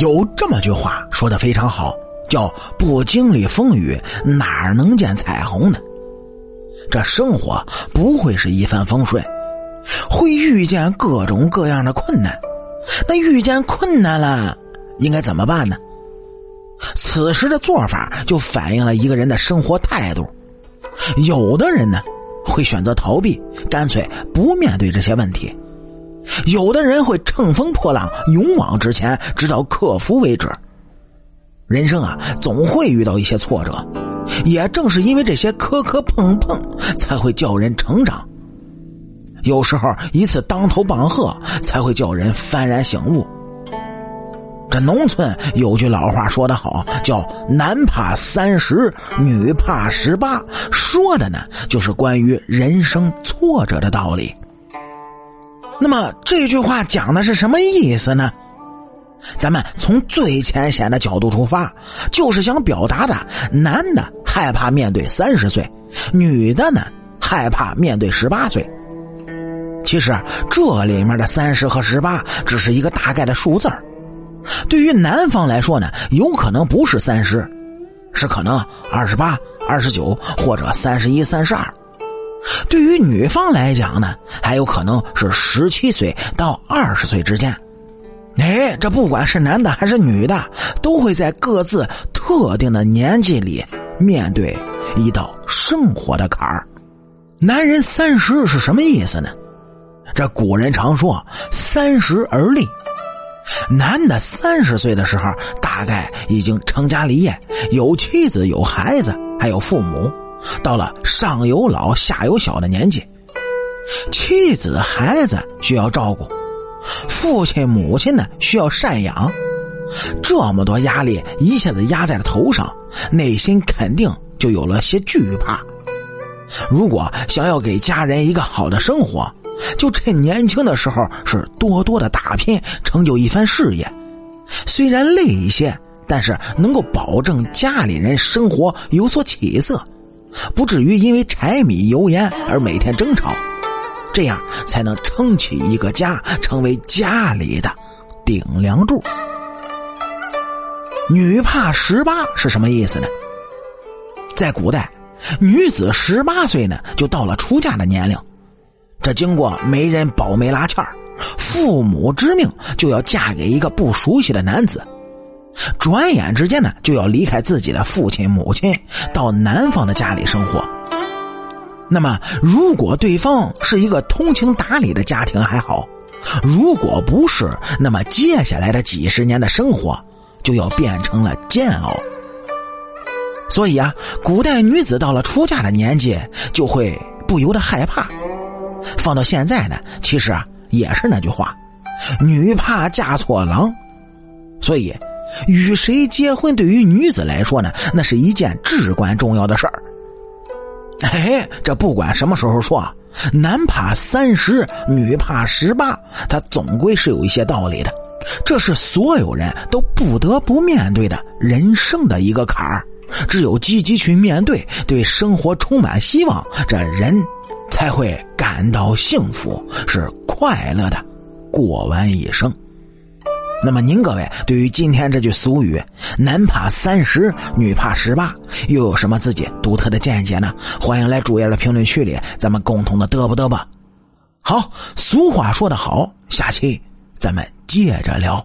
有这么句话说得非常好，叫不经历风雨哪能见彩虹呢？这生活不会是一帆风顺，会遇见各种各样的困难。那遇见困难了应该怎么办呢？此时的做法就反映了一个人的生活态度。有的人呢会选择逃避，干脆不面对这些问题。有的人会乘风破浪，勇往直前，直到克服为止。人生啊，总会遇到一些挫折，也正是因为这些磕磕碰碰才会叫人成长。有时候一次当头棒喝才会叫人幡然醒悟。这农村有句老话说得好，叫男怕30，女怕18，说的呢就是关于人生挫折的道理。那么这句话讲的是什么意思呢？咱们从最浅显的角度出发，就是想表达的，男的害怕面对30岁，女的呢害怕面对18岁。其实这里面的30和18只是一个大概的数字儿。对于男方来说呢，有可能不是30，是可能28、29或者31、32。对于女方来讲呢，还有可能是17岁到20岁之间。哎，这不管是男的还是女的，都会在各自特定的年纪里面对一道生活的坎儿。男人30是什么意思呢？这古人常说30而立。男的30岁的时候大概已经成家立业，有妻子有孩子还有父母，到了上有老下有小的年纪。妻子孩子需要照顾，父亲母亲呢需要赡养，这么多压力一下子压在了头上，内心肯定就有了些惧怕。如果想要给家人一个好的生活，就趁年轻的时候是多多的打拼，成就一番事业。虽然累一些，但是能够保证家里人生活有所起色，不至于因为柴米油盐而每天争吵，这样才能撑起一个家，成为家里的顶梁柱。女怕18是什么意思呢？在古代，女子18岁呢就到了出嫁的年龄，这经过媒人保媒拉纤儿，父母之命就要嫁给一个不熟悉的男子，转眼之间呢就要离开自己的父亲母亲，到男方的家里生活。那么如果对方是一个通情达理的家庭还好，如果不是，那么接下来的几十年的生活就要变成了煎熬。所以啊，古代女子到了出嫁的年纪就会不由得害怕。放到现在呢，其实啊也是那句话，女怕嫁错郎。所以与谁结婚对于女子来说呢，那是一件至关重要的事儿。哎，这不管什么时候说，男怕30，女怕18，它总归是有一些道理的。这是所有人都不得不面对的人生的一个坎儿，只有积极去面对，对生活充满希望，这人才会感到幸福，是快乐的过完一生。那么您各位对于今天这句俗语男怕30女怕18又有什么自己独特的见解呢？欢迎来主页的评论区里咱们共同的嘚啵嘚吧。好，俗话说得好，下期咱们接着聊。